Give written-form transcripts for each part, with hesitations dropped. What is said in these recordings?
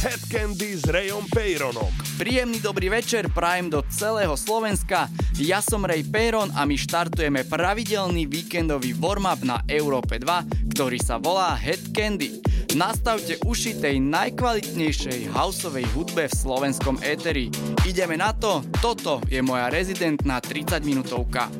Head Candy s Rayom Peyronom. Príjemný dobrý večer, prajem do celého Slovenska. Ja som Ray Peyron a my štartujeme pravidelný víkendový warm-up na Európe 2, ktorý sa volá Head Candy. Nastavte uši tej najkvalitnejšej houseovej hudbe v slovenskom éteri. Ideme na to, toto je moja rezidentná 30-minútovka.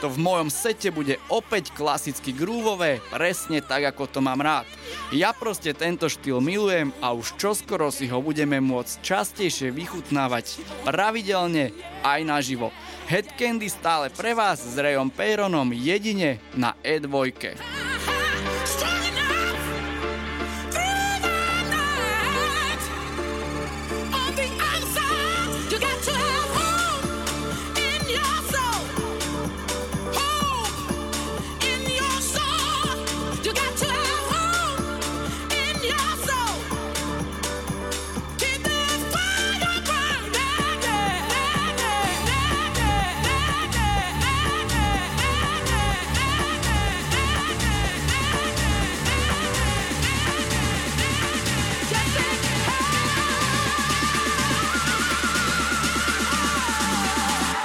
to v mojom sete bude opäť klasicky groovové, presne tak, ako to mám rád. Ja proste tento štýl milujem a už čoskoro si ho budeme môcť častejšie vychutnávať pravidelne aj naživo. Head Candy stále pre vás s Rayom Peyronom jedine na E2.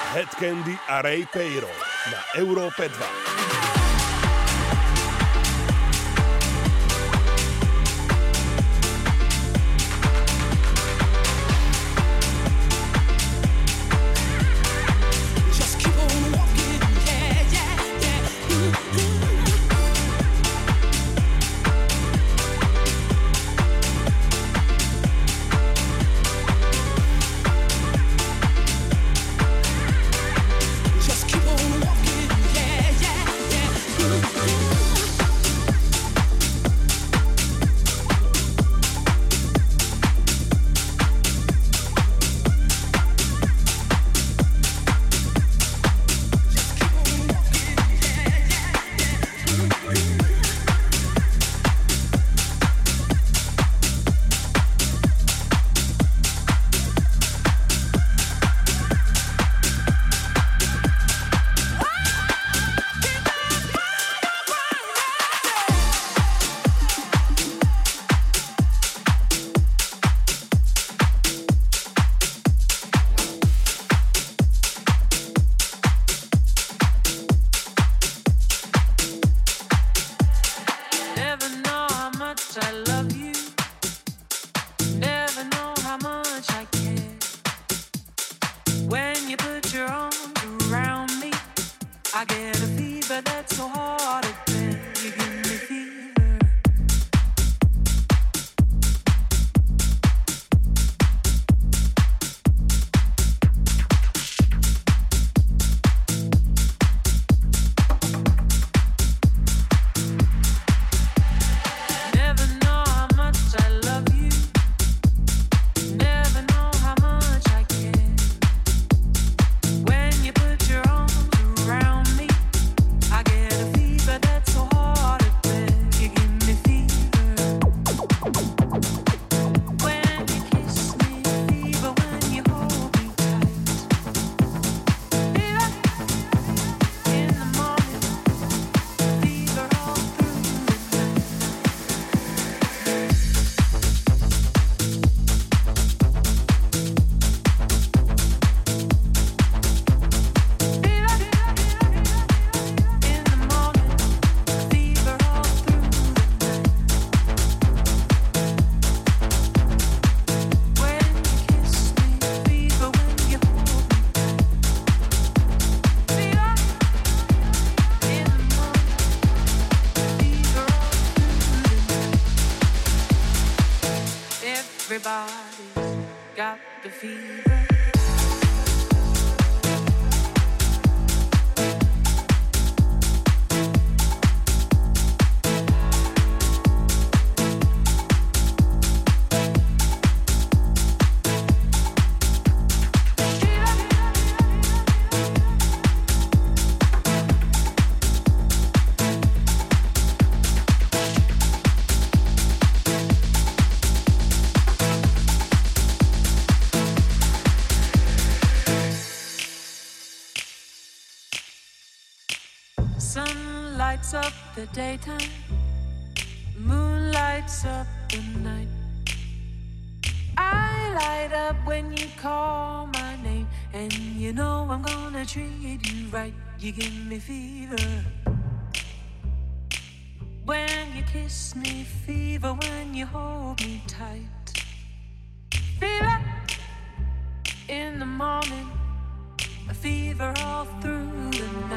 Head Candy a Ray Peyron na Európe 2. Everybody's got the fever. The daytime, moon lights up the night. I light up when you call my name, and you know I'm gonna treat you right. You give me fever when you kiss me, fever when you hold me tight. Fever in the morning, a fever all through the night.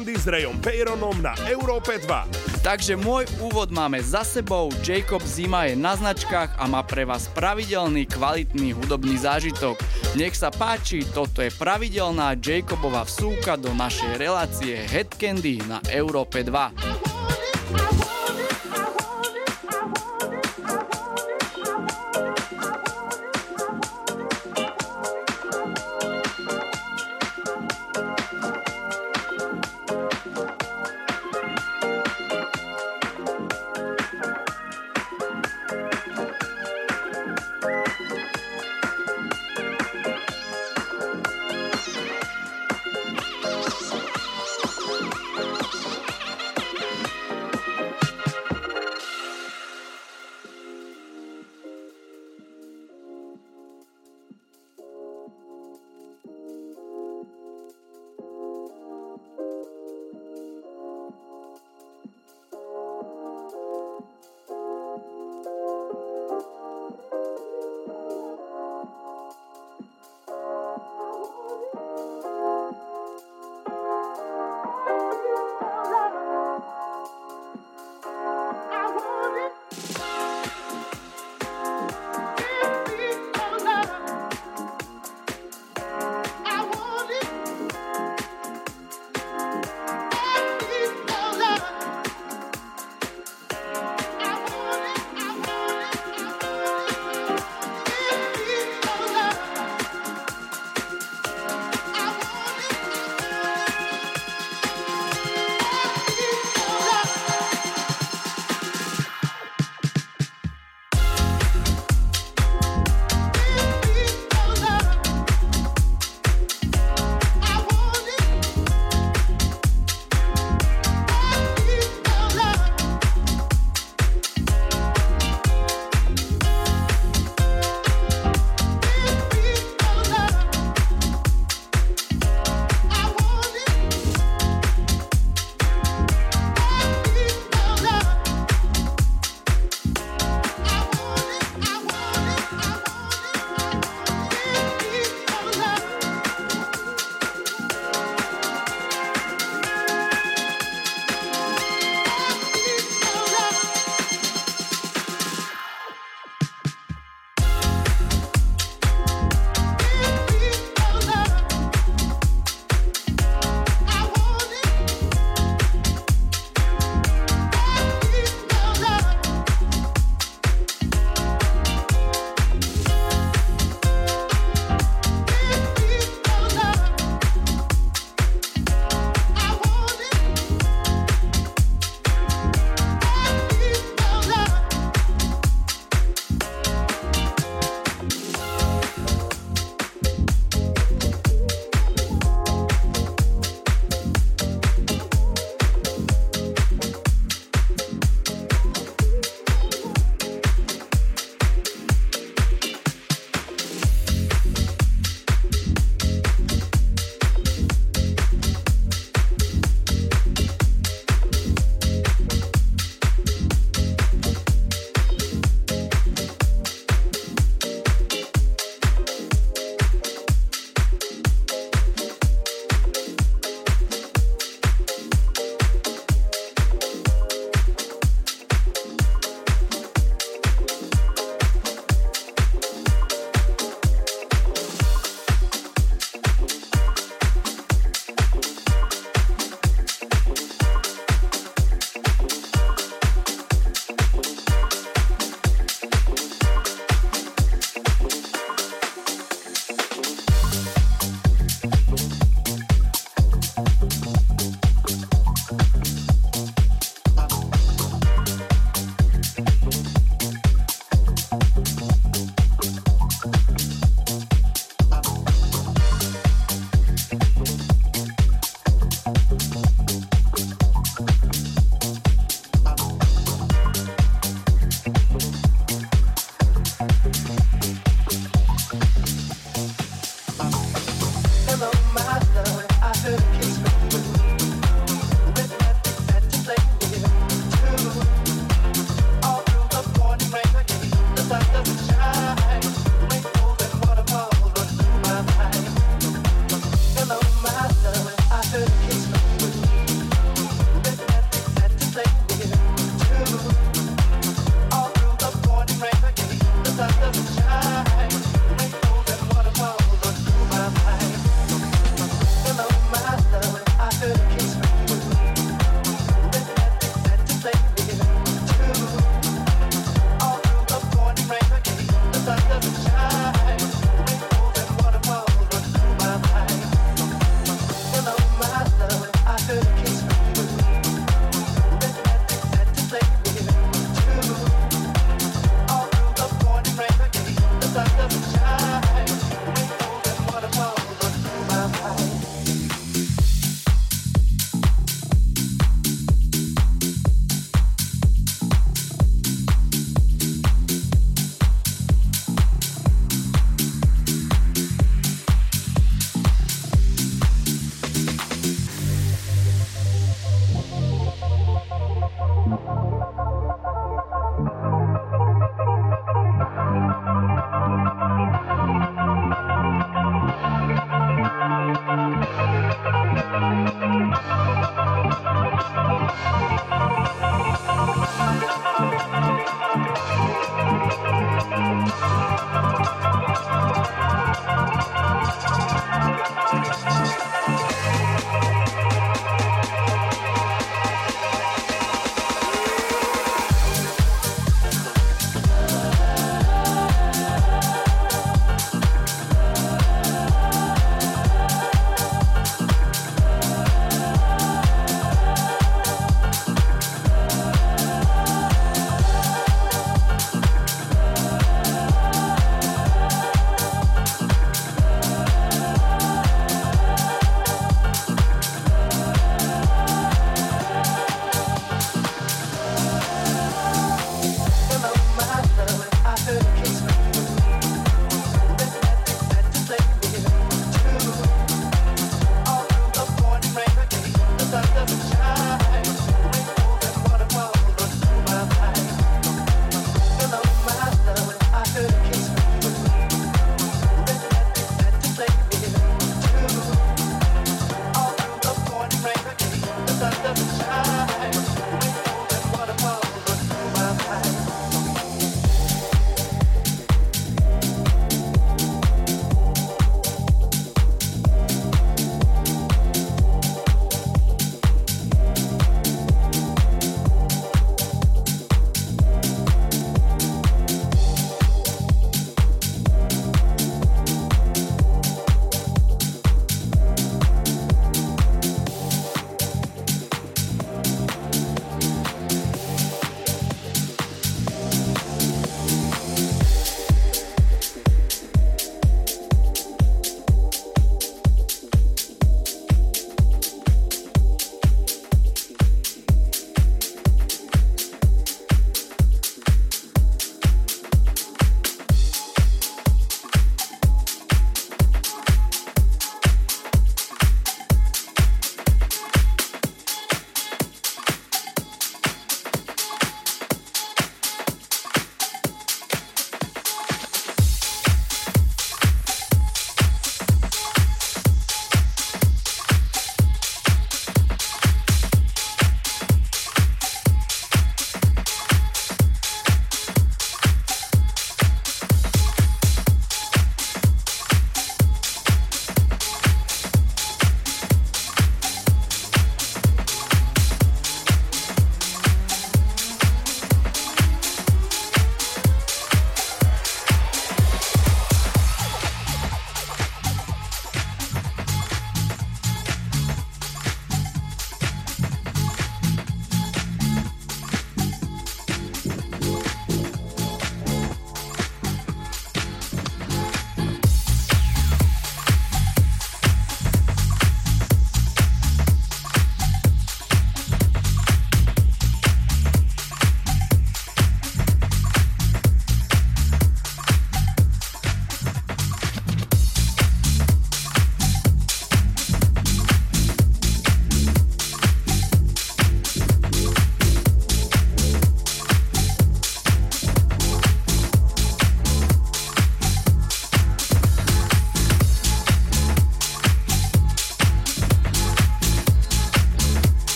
Candy s Rayom Peyronom na Európe 2. Takže môj úvod máme za sebou, Jacob Zima je na značkách a má pre vás pravidelný, kvalitný hudobný zážitok. Nech sa páči, toto je pravidelná Jacobova vsúka do našej relácie Head Candy na Európe 2.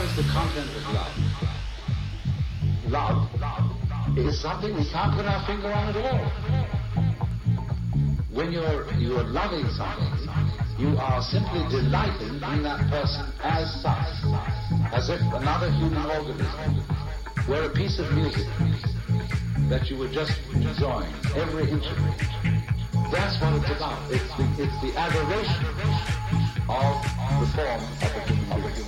far as the content of love, love is something we can't put our finger on at all. When you're loving something, you are simply delighting in that person as such, as if another human organism were a piece of music that you were just enjoying every inch of it. That's what it's about. It's the adoration of the form of a human being.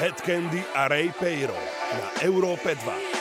Head Candy a Ray Peyron na Európe 2.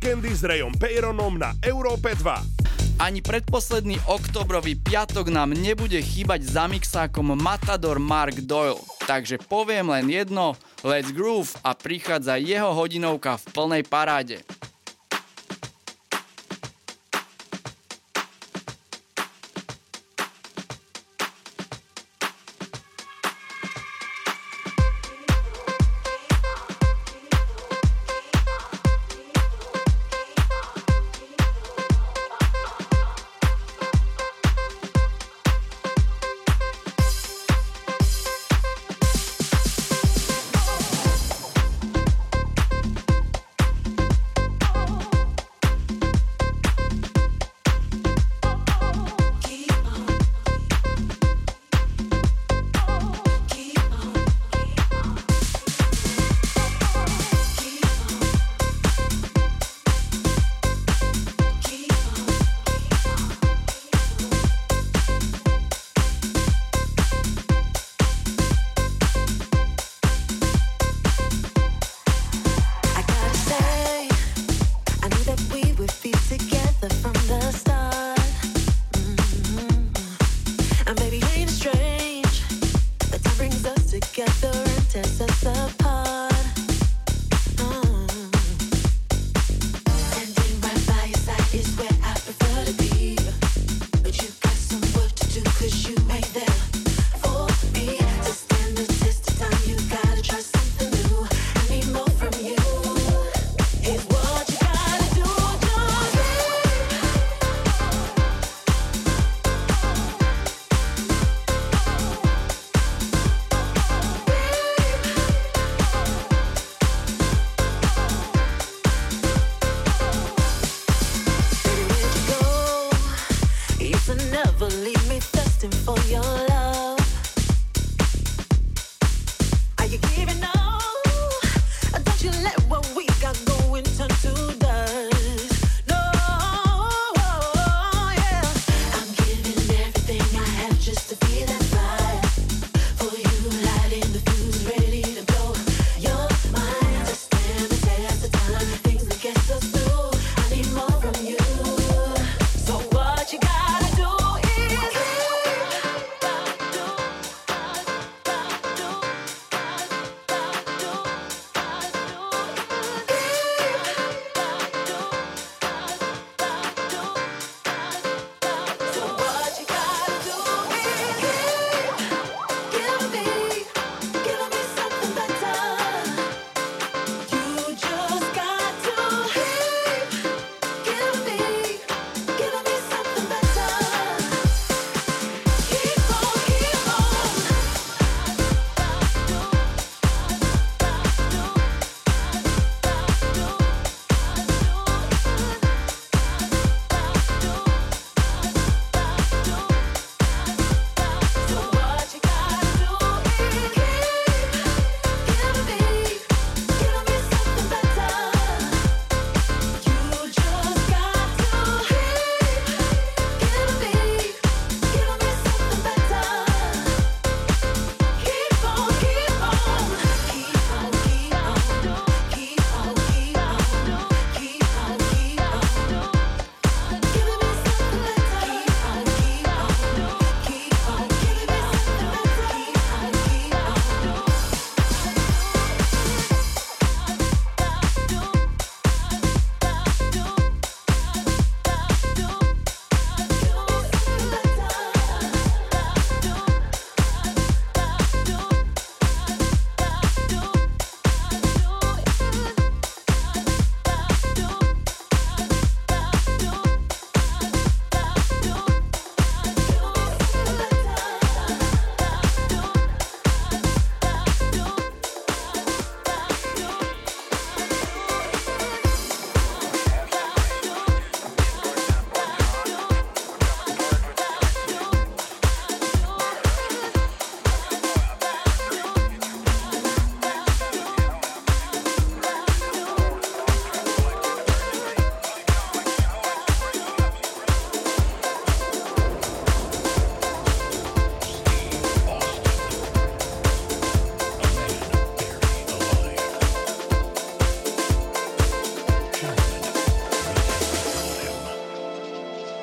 Head Candy s Rayom Peyronom na Európe 2. Ani predposledný oktobrový piatok nám nebude chýbať za mixákom Matador Mark Doyle. Takže poviem len jedno, let's groove, a prichádza jeho hodinovka v plnej paráde.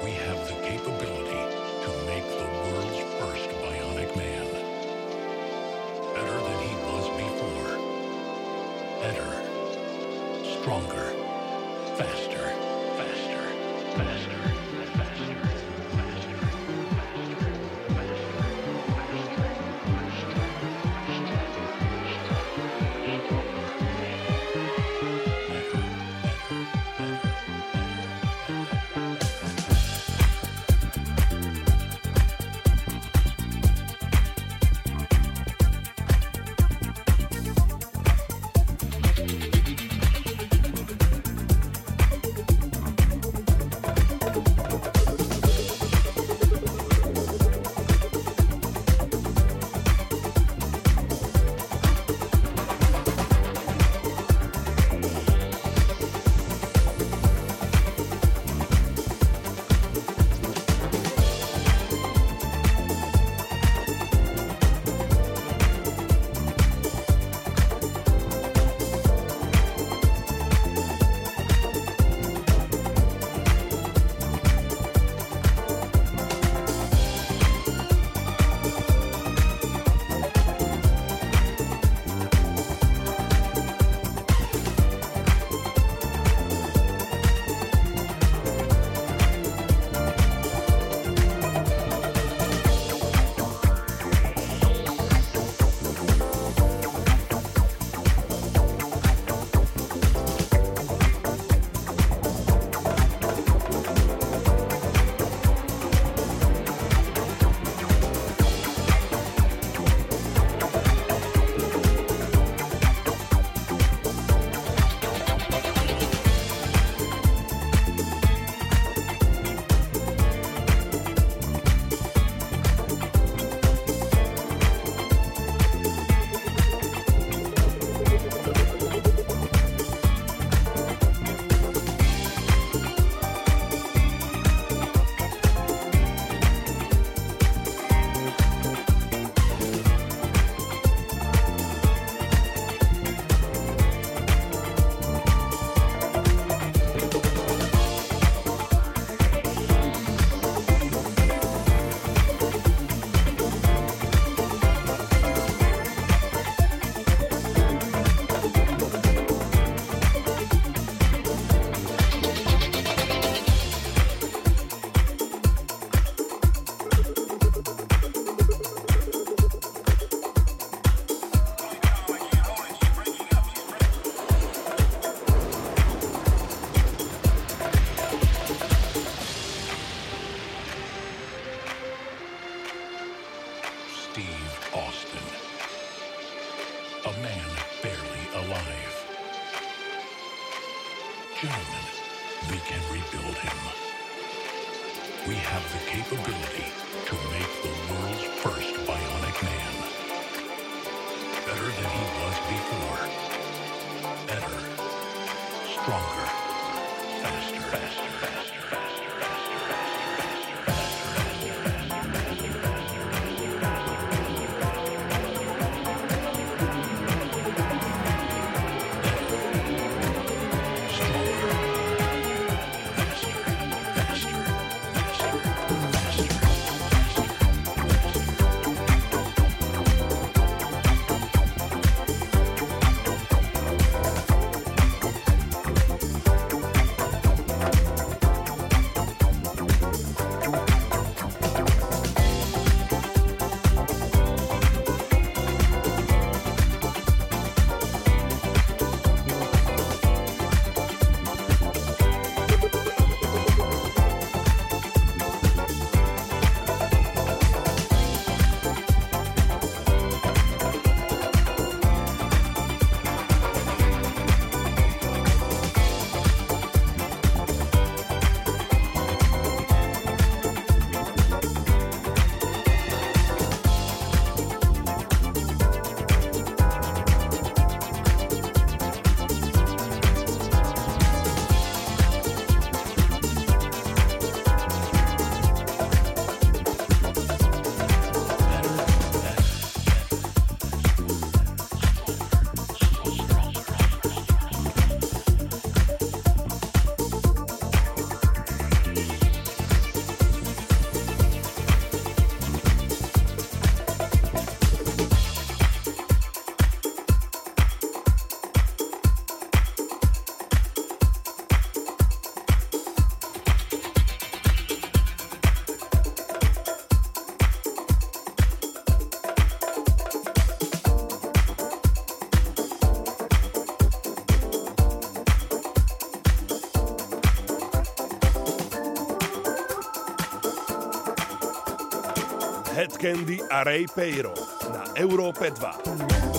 we have the capability to make the world's first bionic man. Better than he was before. Better. Stronger. Faster. Faster. Faster. Head Candy a Ray Peyron na Európe 2.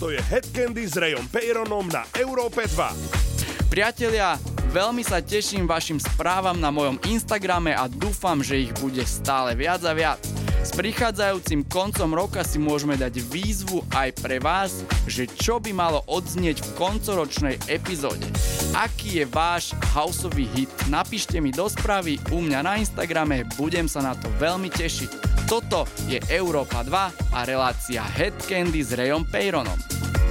To je Head Candy s Rayom Peyronom na Európe 2. Priatelia, veľmi sa teším vašim správam na mojom Instagrame a dúfam, že ich bude stále viac a viac. S prichádzajúcim koncom roka si môžeme dať výzvu aj pre vás, že čo by malo odznieť v koncoročnej epizóde. Aký je váš houseový hit? Napíšte mi do správy u mňa na Instagrame, budem sa na to veľmi tešiť. Toto je Európa 2 a relácia Head Candy s Rayom Peyronom.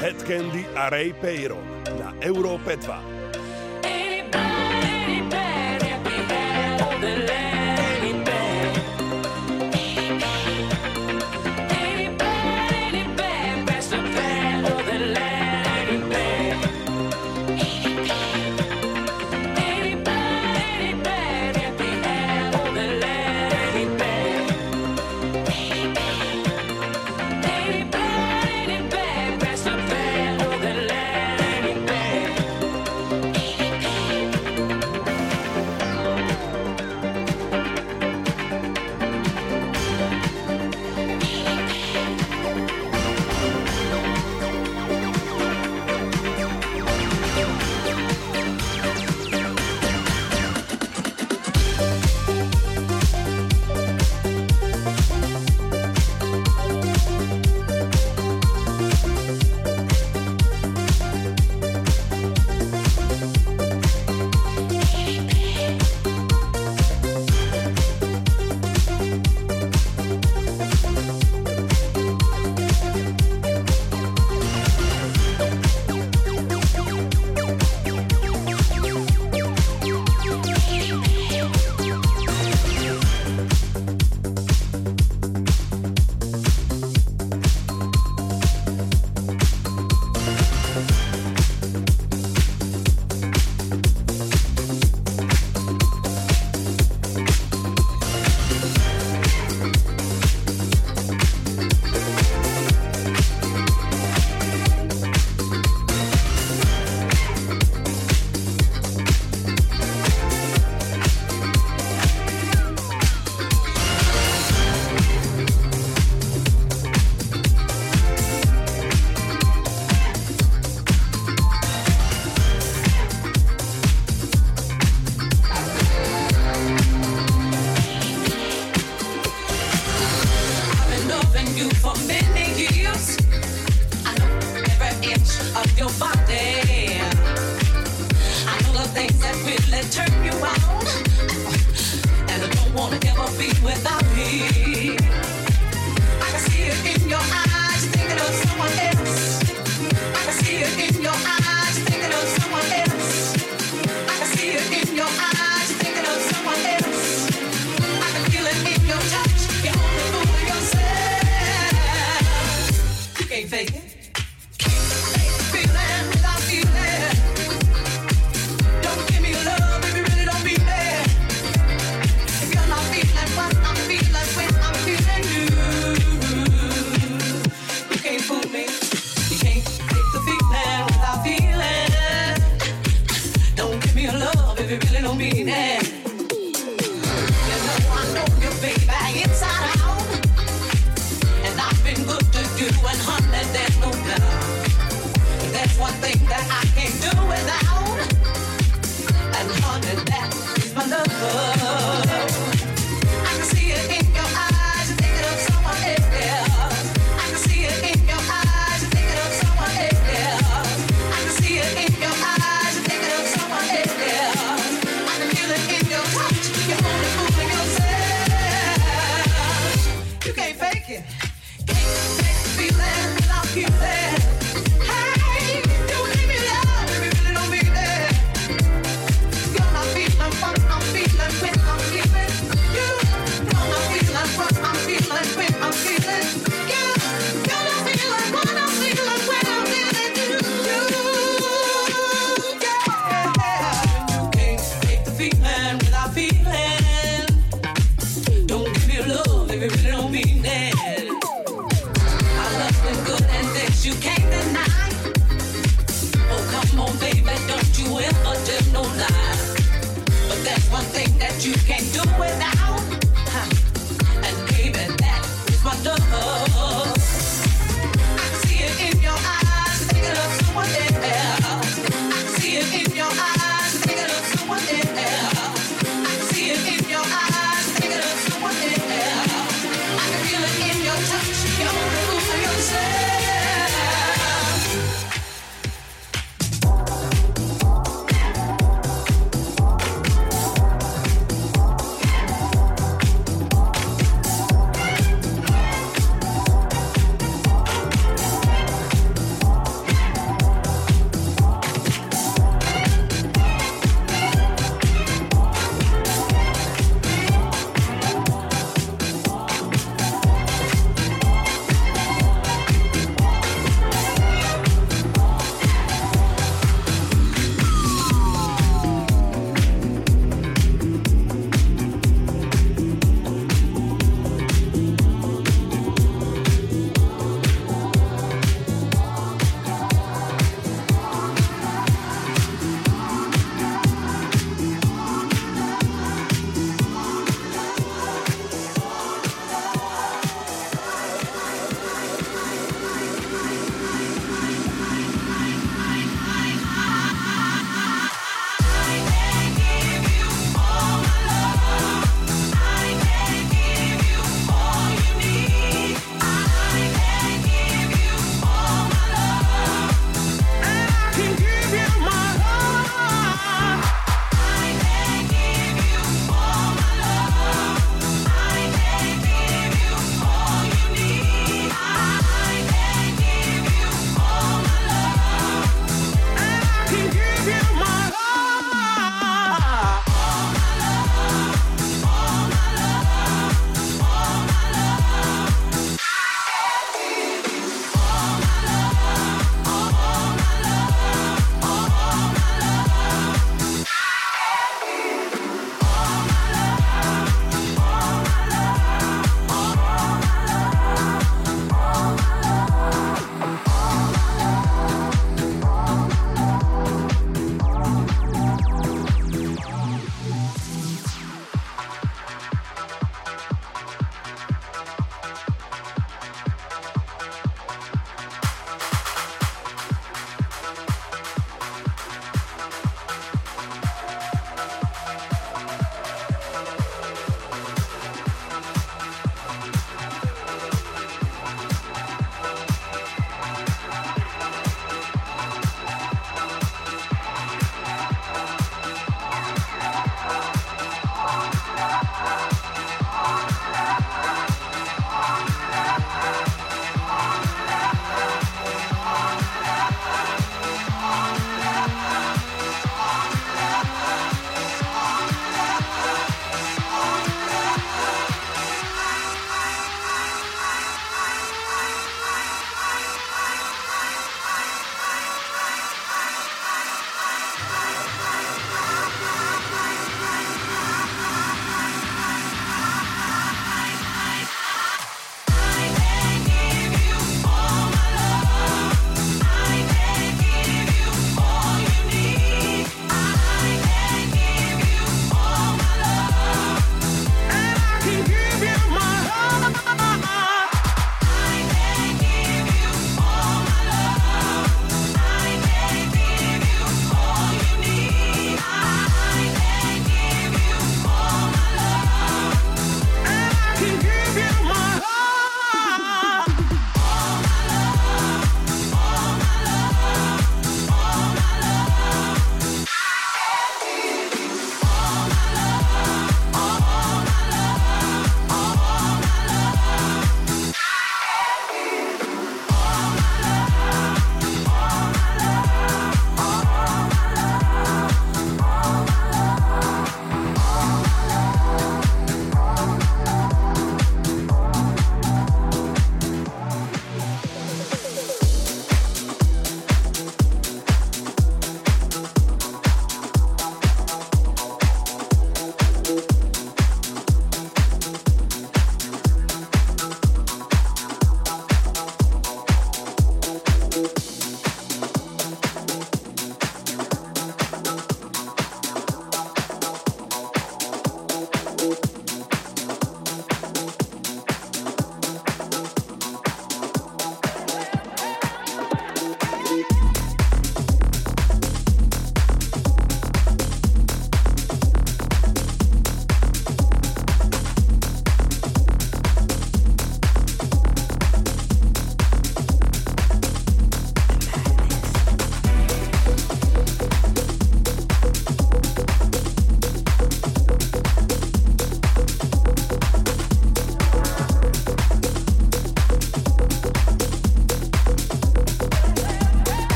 Head Candy a Ray Peyron na Európe 2.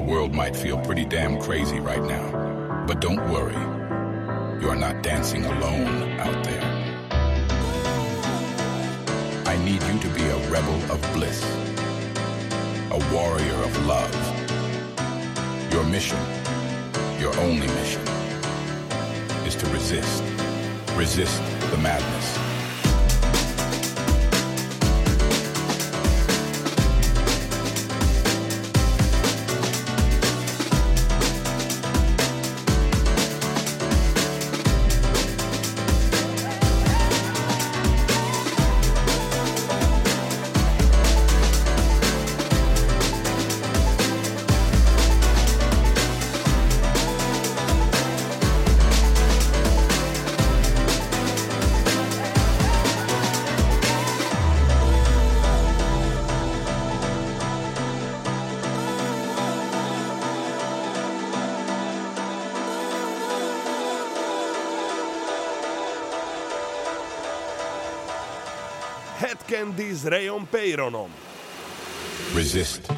The world might feel pretty damn crazy right now, but don't worry, you are not dancing alone out there. I need you to be a rebel of bliss, a warrior of love. Your mission, your only mission, is to resist the madness. Head Candy s Rayom Peyronom. Resist.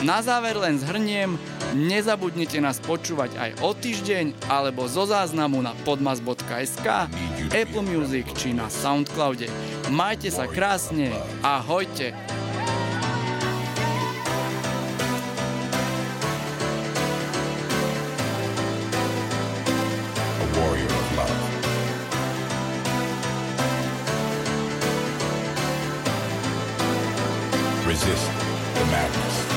Na záver len zhrniem, nezabudnite nás počúvať aj o týždeň alebo zo záznamu na podmas.sk, Apple Music či na Soundcloude. Majte sa krásne, ahojte! Resist the madness.